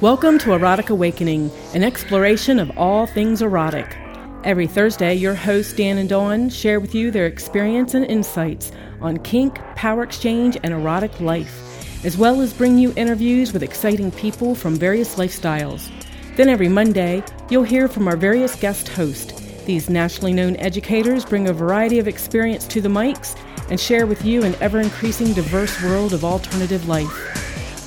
Welcome to Erotic Awakening, an exploration of all things erotic. Every Thursday, your hosts Dan and Dawn share with you their experience and insights on kink, power exchange, and erotic life, as well as bring you interviews with exciting people from various lifestyles. Then every Monday, you'll hear from our various guest hosts. These nationally known educators bring a variety of experience to the mics and share with you an ever-increasing diverse world of alternative life.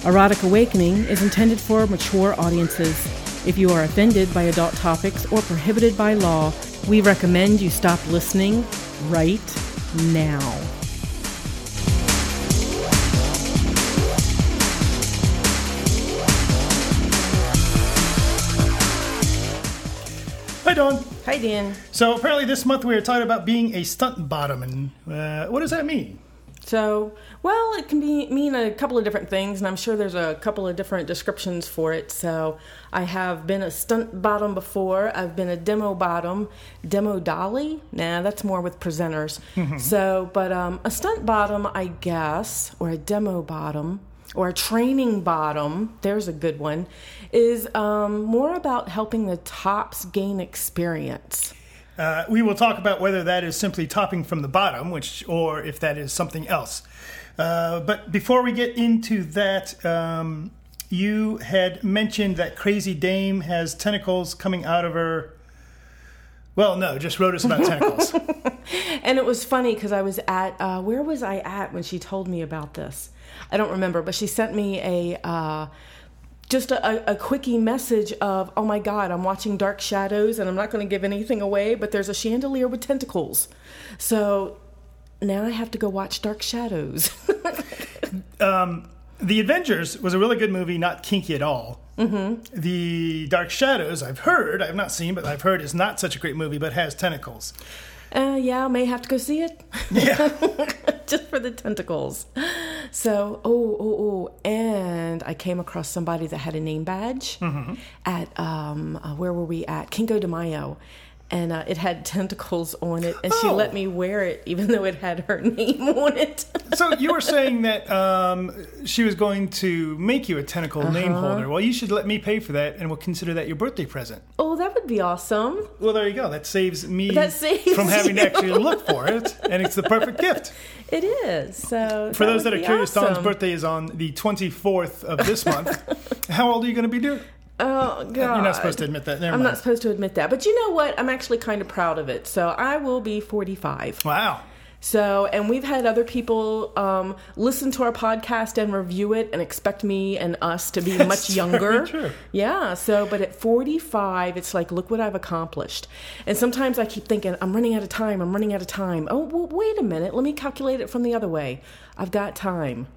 Erotic Awakening is intended for mature audiences. If you are offended by adult topics or prohibited by law, we recommend you stop listening right now. Hi, Dawn. Hi, Dan. So apparently this month we are talking about being a stunt bottom, and what does that mean? So, well, it can mean a couple of different things, and I'm sure there's a couple of different descriptions for it. So I have been a stunt bottom before. I've been a demo bottom. Demo dolly? Nah, that's more with presenters. Mm-hmm. So, but a stunt bottom, I guess, or a demo bottom, or a training bottom, there's a good one, is more about helping the tops gain experience. We will talk about whether that is simply topping from the bottom, or if that is something else. But before we get into that, you had mentioned that Crazy Dame has tentacles coming out of her... Well, no, just wrote us about tentacles. And it was funny because I was at... where was I at when she told me about this? I don't remember, but she sent me a quickie message of, oh my God, I'm watching Dark Shadows, and I'm not going to give anything away, but there's a chandelier with tentacles. So now I have to go watch Dark Shadows. The Adventures was a really good movie, not kinky at all. Mm-hmm. The Dark Shadows, I've not seen, but I've heard is not such a great movie, but has tentacles. Yeah, I may have to go see it. Yeah. Just for the tentacles. So, and I came across somebody that had a name badge mm-hmm. at, where were we at? Cinco de Mayo. And it had tentacles on it, and she let me wear it, even though it had her name on it. So you were saying that she was going to make you a tentacle name holder. Well, you should let me pay for that, and we'll consider that your birthday present. Oh, that would be awesome. Well, there you go. That saves me from having to actually look for it, and it's the perfect gift. It is. So for those that are curious, awesome. Dawn's birthday is on the 24th of this month. How old are you going to be doing? Oh, God. You're not supposed to admit that. Never mind. I'm not supposed to admit that. But you know what? I'm actually kind of proud of it. So I will be 45. Wow. So, and we've had other people listen to our podcast and review it and expect me and us to be much younger. True. Yeah. So, but at 45, it's like, look what I've accomplished. And sometimes I keep thinking, I'm running out of time. Oh, well, wait a minute. Let me calculate it from the other way. I've got time.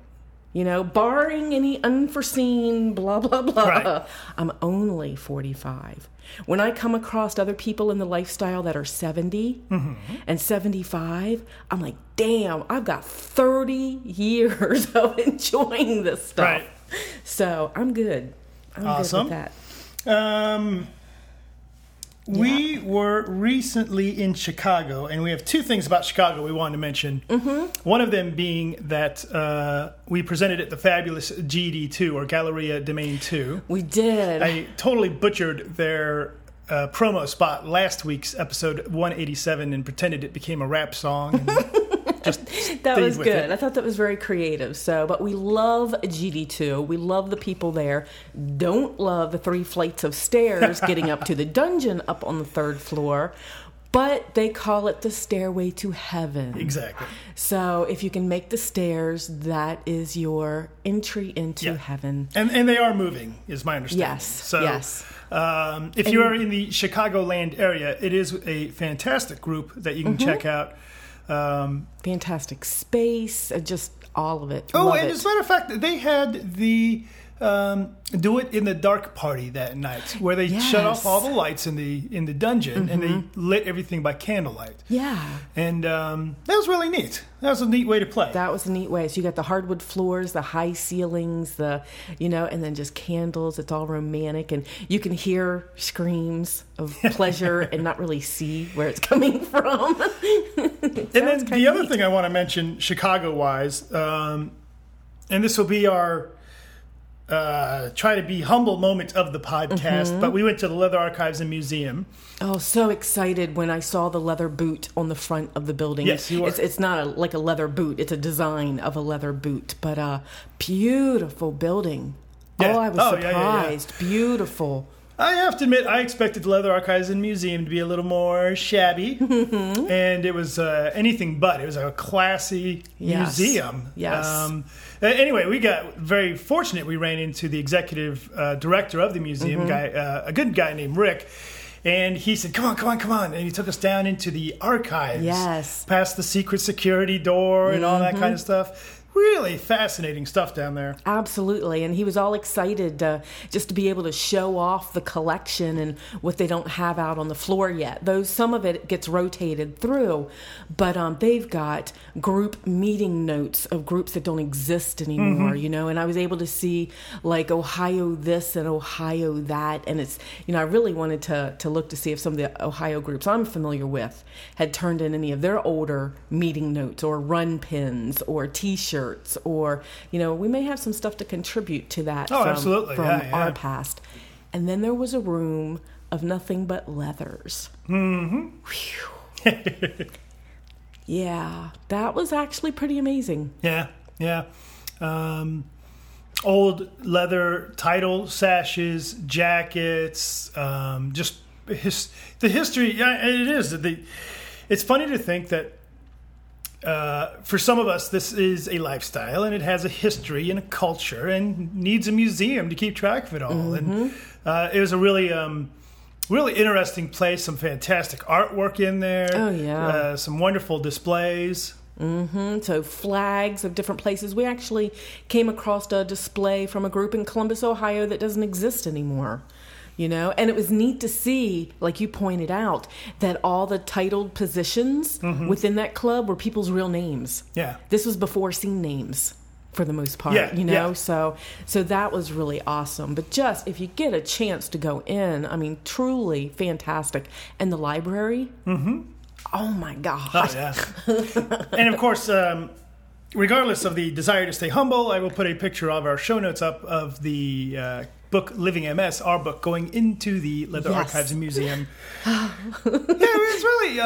You know, barring any unforeseen blah, blah, blah, right. I'm only 45. When I come across other people in the lifestyle that are 70 mm-hmm. and 75, I'm like, damn, I've got 30 years of enjoying this stuff. Right. So I'm good. I'm awesome. Good with that. We were recently in Chicago, and we have two things about Chicago we wanted to mention. Mm-hmm. One of them being that we presented at the fabulous GD2, or Galleria Domain 2. We did. I totally butchered their promo spot last week's episode 187 and pretended it became a rap song. That was good. I thought that was very creative. So, but we love GD2. We love the people there. Don't love the 3 flights of stairs getting up to the dungeon up on the 3rd floor. But they call it the stairway to heaven. Exactly. So if you can make the stairs, that is your entry into heaven. And they are moving, is my understanding. Yes. So, yes. If you are in the Chicagoland area, it is a fantastic group that you can mm-hmm. check out. Fantastic space, just all of it. Oh, and as a matter of fact, they had the Do It in the Dark party that night, where they shut off all the lights in the dungeon, mm-hmm. and they lit everything by candlelight. Yeah. And that was really neat. That was a neat way to play. That was a neat way. So you got the hardwood floors, the high ceilings, and then just candles. It's all romantic, and you can hear screams of pleasure and not really see where it's coming from. And then the other thing I want to mention, Chicago-wise, and this will be our try to be humble moment of the podcast, but we went to the Leather Archives and Museum. Oh, so excited when I saw the leather boot on the front of the building. Yes, you are. It's not like a leather boot. It's a design of a leather boot, but a beautiful building. Yeah. Oh, I was surprised. Yeah. Beautiful. I have to admit, I expected the Leather Archives and Museum to be a little more shabby, and it was anything but. It was a classy museum. Yes. Anyway, we got very fortunate. We ran into the executive director of the museum, a good guy named Rick, and he said, come on, and he took us down into the archives, past the secret security door and all that kind of stuff. Really fascinating stuff down there. Absolutely. And he was all excited just to be able to show off the collection and what they don't have out on the floor yet. Though some of it gets rotated through. But they've got group meeting notes of groups that don't exist anymore, you know. And I was able to see like Ohio this and Ohio that. And it's, you know, I really wanted to look to see if some of the Ohio groups I'm familiar with had turned in any of their older meeting notes or run pins or T-shirts. Or, you know, we may have some stuff to contribute to that from our past. And then there was a room of nothing but leathers. Yeah, that was actually pretty amazing. Yeah. Old leather title sashes, jackets, just the history. Yeah, it is. It's funny to think that for some of us, this is a lifestyle, and it has a history and a culture, and needs a museum to keep track of it all. And it was a really, really interesting place. Some fantastic artwork in there. Oh yeah, some wonderful displays. So flags of different places. We actually came across a display from a group in Columbus, Ohio, that doesn't exist anymore. You know, and it was neat to see, like you pointed out, that all the titled positions within that club were people's real names. Yeah. This was before scene names for the most part, you know, so that was really awesome. But just if you get a chance to go in, I mean, truly fantastic. And the library, oh my God. Oh, yeah. And of course, regardless of the desire to stay humble, I will put a picture of our show notes up of the book Living MS, our book, going into the Leather Archives and Museum. It's really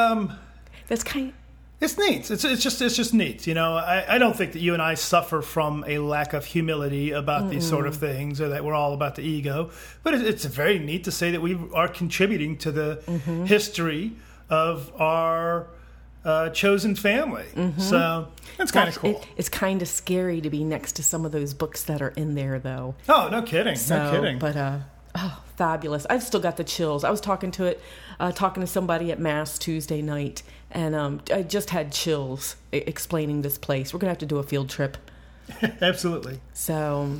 that's kind of... It's neat. It's just neat. You know, I don't think that you and I suffer from a lack of humility about these sort of things, or that we're all about the ego. But it's very neat to say that we are contributing to the history of our chosen family. So that's kind of cool. It's kind of scary to be next to some of those books that are in there, though. Oh, no kidding. But fabulous. I've still got the chills. I was talking to somebody at Mass Tuesday night, and I just had chills explaining this place. We're going to have to do a field trip. Absolutely. So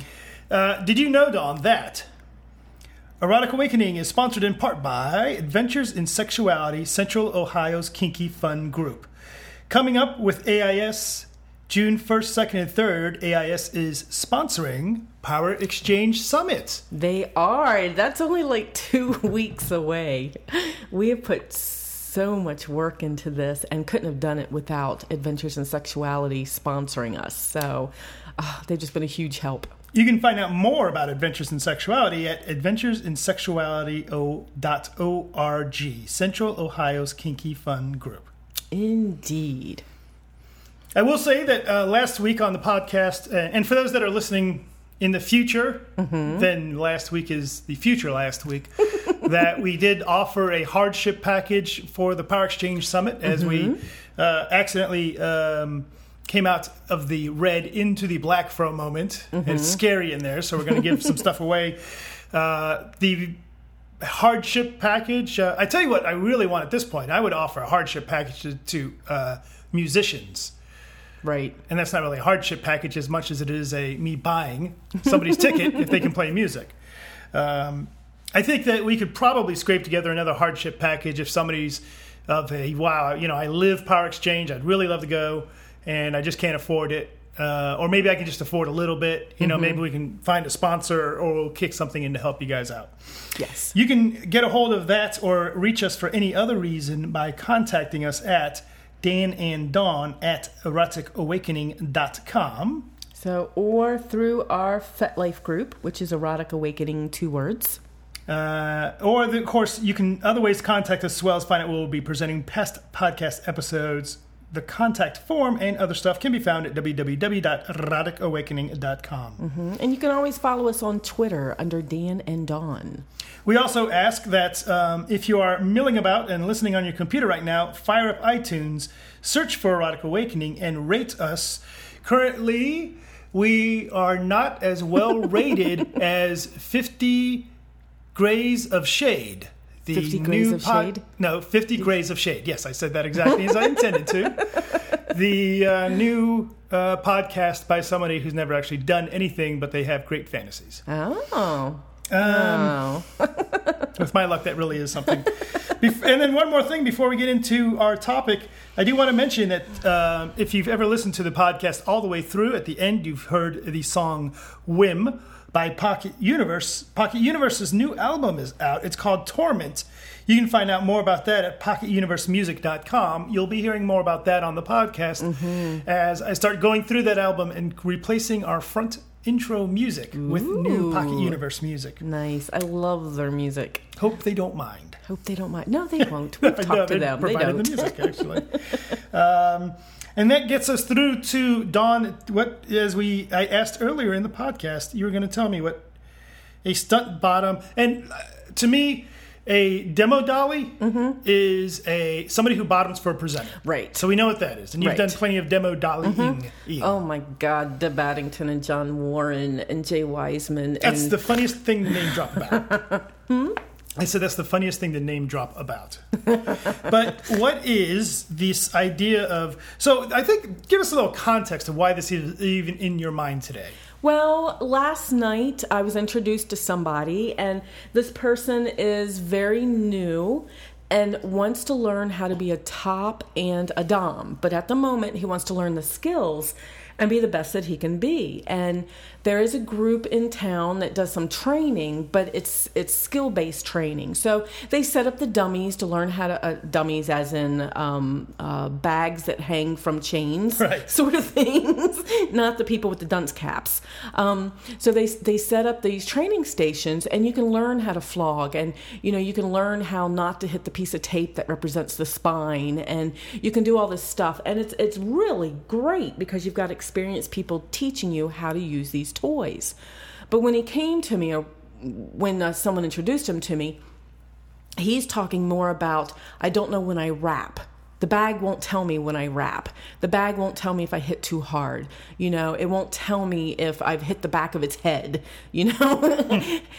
did you know, Dawn, that Erotic Awakening is sponsored in part by Adventures in Sexuality, Central Ohio's Kinky Fun Group. Coming up with AIS June 1st, 2nd, and 3rd, AIS is sponsoring Power Exchange Summit. They are. That's only like 2 weeks away. We have put so much work into this and couldn't have done it without Adventures in Sexuality sponsoring us. So they've just been a huge help. You can find out more about Adventures in Sexuality at adventuresinsexuality.org, Central Ohio's Kinky Fun Group. Indeed. I will say that last week on the podcast, and for those that are listening in the future, then last week is the future last week, that we did offer a hardship package for the Power Exchange Summit as we accidentally... came out of the red into the black for a moment. And it's scary in there, so we're going to give some stuff away. The hardship package, I tell you what I really want at this point. I would offer a hardship package to musicians. Right. And that's not really a hardship package as much as it is me buying somebody's ticket if they can play music. I think that we could probably scrape together another hardship package if somebody's of a, wow, you know, I live Power Exchange, I'd really love to go, and I just can't afford it. Or maybe I can just afford a little bit. You know, maybe we can find a sponsor, or we'll kick something in to help you guys out. Yes. You can get a hold of that or reach us for any other reason by contacting us at dananddawn@eroticawakening.com. So, or through our FetLife group, which is Erotic Awakening, 2 words. Or, of course, you can other ways to contact us as well as find out we'll be presenting past podcast episodes. The contact form and other stuff can be found at www.eroticawakening.com. Mm-hmm. And you can always follow us on Twitter under Dan and Dawn. We also ask that if you are milling about and listening on your computer right now, fire up iTunes, search for Erotic Awakening, and rate us. Currently, we are not as well rated as 50 Grays of Shade. 50 Grays of Shade? No, 50 Grays of Shade. Yes, I said that exactly as I intended to. The new podcast by somebody who's never actually done anything, but they have great fantasies. Oh. With my luck, that really is something. And then one more thing before we get into our topic. I do want to mention that if you've ever listened to the podcast all the way through, at the end you've heard the song Whim by Pocket Universe. Pocket Universe's new album is out. It's called Torment. You can find out more about that at pocketuniversemusic.com. You'll be hearing more about that on the podcast as I start going through that album and replacing our front intro music with new Pocket Universe music. Nice. I love their music. Hope they don't mind. No, they won't. We'll talk to them. They don't. The music, actually. And that gets us through to Dawn. I asked earlier in the podcast, you were going to tell me what a stunt bottom, and to me, a demo dolly is somebody who bottoms for a presenter. Right. So we know what that is. And you've done plenty of demo dollying. Oh, my God. Deb Addington and John Warren and Jay Wiseman. That's the funniest thing to name drop about. I said that's the funniest thing to name drop about. But what is this idea of... So I think give us a little context of why this is even in your mind today. Well, last night I was introduced to somebody, and this person is very new and wants to learn how to be a top and a dom. But at the moment, he wants to learn the skills and be the best that he can be. And there is a group in town that does some training, but it's skill-based training. So they set up the dummies to learn how to, dummies as in bags that hang from chains, sort of things, not the people with the dunce caps. So they set up these training stations, and you can learn how to flog, and you can learn how not to hit the piece of tape that represents the spine, and you can do all this stuff. And it's really great because you've got experienced people teaching you how to use these toys. But when he came to me, or when someone introduced him to me, he's talking more about, I don't know when I rap. The bag won't tell me when I rap. The bag won't tell me if I hit too hard. It won't tell me if I've hit the back of its head,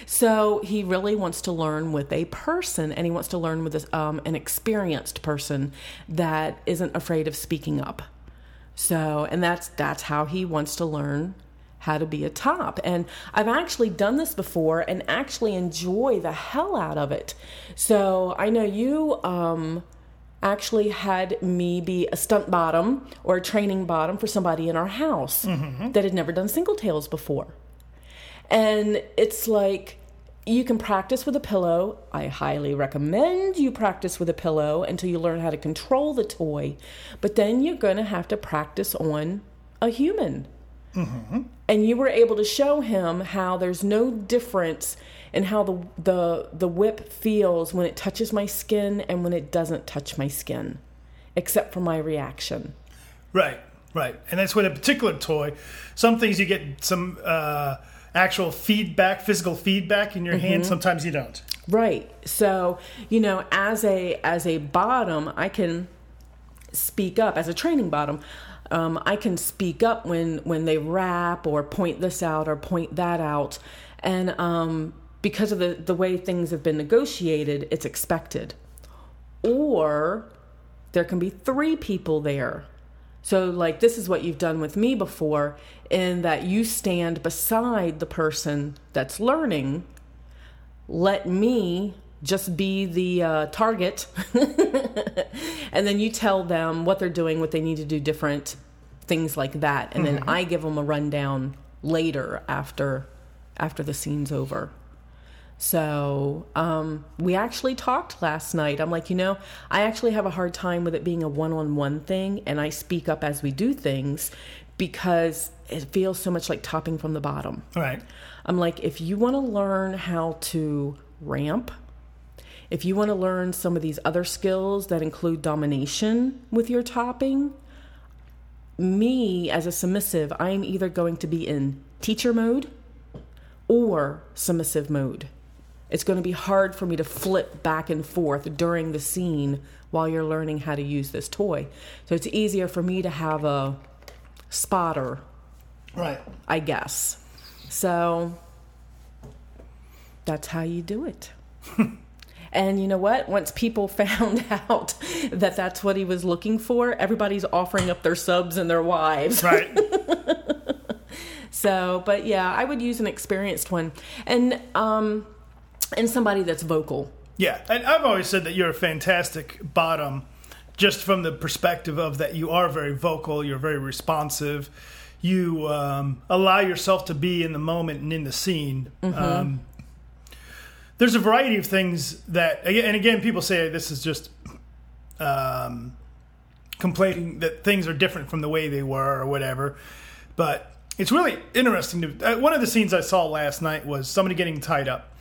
So he really wants to learn with a person, and he wants to learn with an experienced person that isn't afraid of speaking up. So, and that's how he wants to learn how to be a top. And I've actually done this before and actually enjoy the hell out of it. So I know you actually had me be a stunt bottom or a training bottom for somebody in our house that had never done single tails before. And it's like, you can practice with a pillow. I highly recommend you practice with a pillow until you learn how to control the toy. But then you're going to have to practice on a human. Mm-hmm. And you were able to show him how there's no difference in how the whip feels when it touches my skin and when it doesn't touch my skin, except for my reaction. Right. And that's with a particular toy. Some things you get some actual feedback, physical feedback in your hand. Sometimes you don't. Right. So, as a bottom, I can speak up. As a training bottom, I can speak up when they rap or point this out or point that out. And because of the way things have been negotiated, it's expected. Or there can be 3 people there. So, this is what you've done with me before, in that you stand beside the person that's learning. Let me just be the target. And then you tell them what they're doing, what they need to do different, things like that. And then I give them a rundown later after the scene's over. So we actually talked last night. I'm like, I actually have a hard time with it being a one-on-one thing, and I speak up as we do things because it feels so much like topping from the bottom. All right. I'm like, if you want to learn how to ramp, if you want to learn some of these other skills that include domination with your topping, me as a submissive, I am either going to be in teacher mode or submissive mode. It's going to be hard for me to flip back and forth during the scene while you're learning how to use this toy. So it's easier for me to have a spotter, right? I guess. So that's how you do it. And you know what? Once people found out that that's what he was looking for, everybody's offering up their subs and their wives. Right. So, but yeah, I would use an experienced one. And somebody that's vocal. Yeah. And I've always said that you're a fantastic bottom, just from the perspective of that you are very vocal, you're very responsive. You allow yourself to be in the moment and in the scene. Mm-hmm. There's a variety of things that, and again, people say this is just complaining that things are different from the way they were or whatever. But it's really interesting. One of the scenes I saw last night was somebody getting tied up.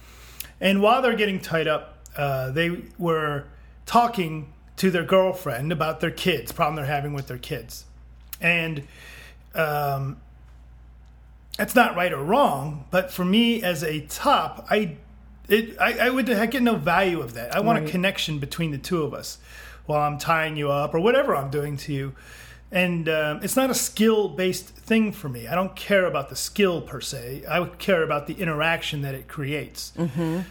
And while they're getting tied up, they were talking to their girlfriend about their kids, problem they're having with their kids. And that's not right or wrong, but for me as a top, I would get no value of that. I want a connection between the two of us while I'm tying you up or whatever I'm doing to you. And it's not a skill-based thing for me. I don't care about the skill per se. I would care about the interaction that it creates. Mm-hmm.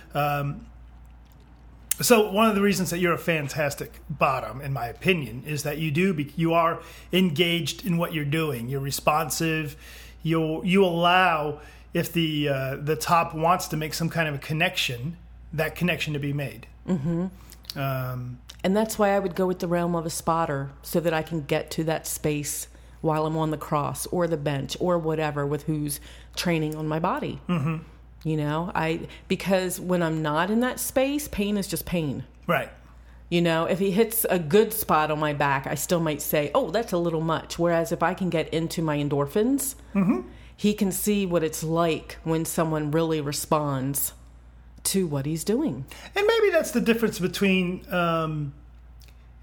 So one of the reasons that you're a fantastic bottom, in my opinion, is that you are engaged in what you're doing. You're responsive. You allow... if the top wants to make some kind of a connection, that connection to be made. Mm-hmm. And that's why I would go with the realm of a spotter, so that I can get to that space while I'm on the cross or the bench or whatever with who's training on my body. Mm-hmm. You know, because when I'm not in that space, pain is just pain. Right. You know, if he hits a good spot on my back, I still might say, oh, that's a little much. Whereas if I can get into my endorphins... Mm-hmm. He can see what it's like when someone really responds to what he's doing. And maybe that's the difference between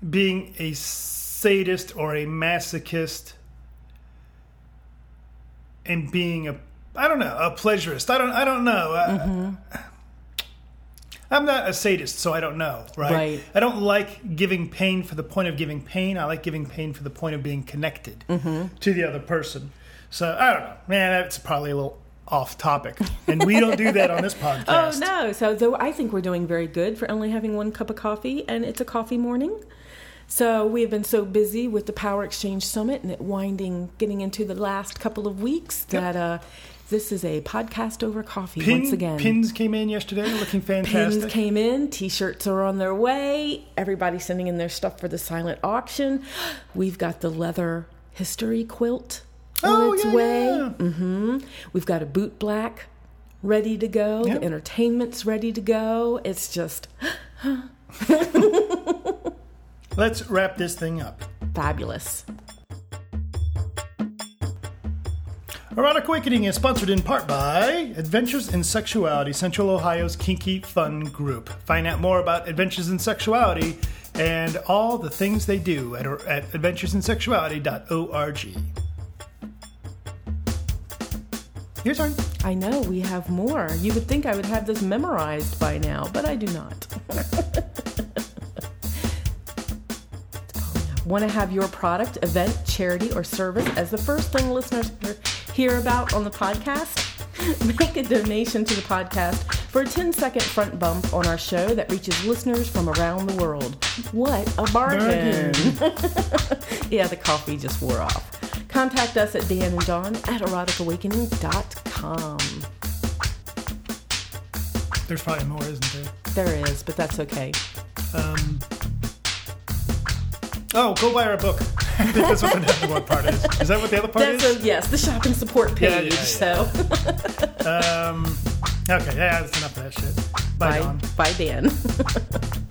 being a sadist or a masochist and being a pleasurist. I don't know. Mm-hmm. I'm not a sadist, so I don't know, right? I don't like giving pain for the point of giving pain. I like giving pain for the point of being connected mm-hmm. to the other person. So, I don't know. Man, that's probably a little off topic. And we don't do that on this podcast. Oh, no. So I think we're doing very good for only having one cup of coffee, and it's a coffee morning. So we have been so busy with the Power Exchange Summit and it getting into the last couple of weeks that... Yep. This is a podcast over coffee once again. Pins came in yesterday, looking fantastic. Pins came in. T-shirts are on their way. Everybody's sending in their stuff for the silent auction. We've got the leather history quilt on its way. Yeah. Mm-hmm. We've got a boot black ready to go. Yep. The entertainment's ready to go. It's just... Let's wrap this thing up. Fabulous. Erotic Awakening is sponsored in part by Adventures in Sexuality, Central Ohio's kinky fun group. Find out more about Adventures in Sexuality and all the things they do at adventuresinsexuality.org. Your turn. I know, we have more. You would think I would have this memorized by now, but I do not. Want to have your product, event, charity, or service as the first thing listeners hear about on the podcast? Make a donation to the podcast for a 10-second front bump on our show that reaches listeners from around the world. What a bargain! Yeah, the coffee just wore off. Contact us at Dan and Dawn at eroticawakening.com. There's probably more, isn't there? There is, but that's okay. Go buy our book. I think that's what the other part is. Is that what the other part is? Yes, the shopping support page. Yeah. Okay, that's enough of that shit. Bye, Don. Bye, Dan.